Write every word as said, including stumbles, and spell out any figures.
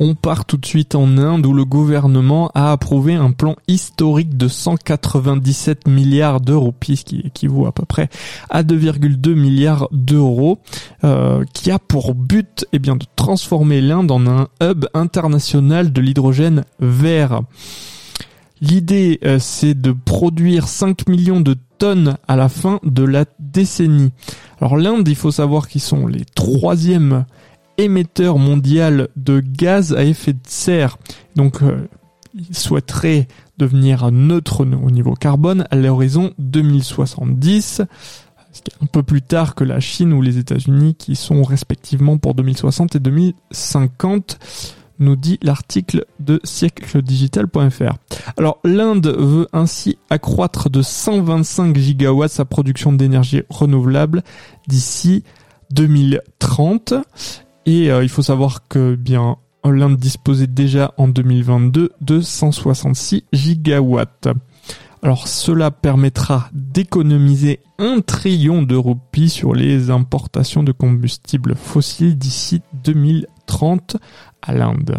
On part tout de suite en Inde où le gouvernement a approuvé un plan historique de cent quatre-vingt-dix-sept milliards de roupies, ce qui équivaut à peu près à deux virgule deux milliards d'euros, euh, qui a pour but eh bien, de transformer l'Inde en un hub international de l'hydrogène vert. L'idée, euh, c'est de produire cinq millions de tonnes à la fin de la décennie. Alors l'Inde, il faut savoir qu'ils sont les troisièmes émetteur mondial de gaz à effet de serre. Donc, euh, il souhaiterait devenir neutre au niveau carbone à l'horizon deux mille soixante-dix, ce qui est un peu plus tard que la Chine ou les États-Unis qui sont respectivement pour deux mille soixante et deux mille cinquante, nous dit l'article de siècle digital point f r. Alors, l'Inde veut ainsi accroître de cent vingt-cinq gigawatts sa production d'énergie renouvelable d'ici deux mille trente. Et euh, il faut savoir que bien l'Inde disposait déjà en deux mille vingt-deux de cent soixante-six gigawatts. Alors cela permettra d'économiser un trillion de roupies sur les importations de combustibles fossiles d'ici deux mille trente à l'Inde.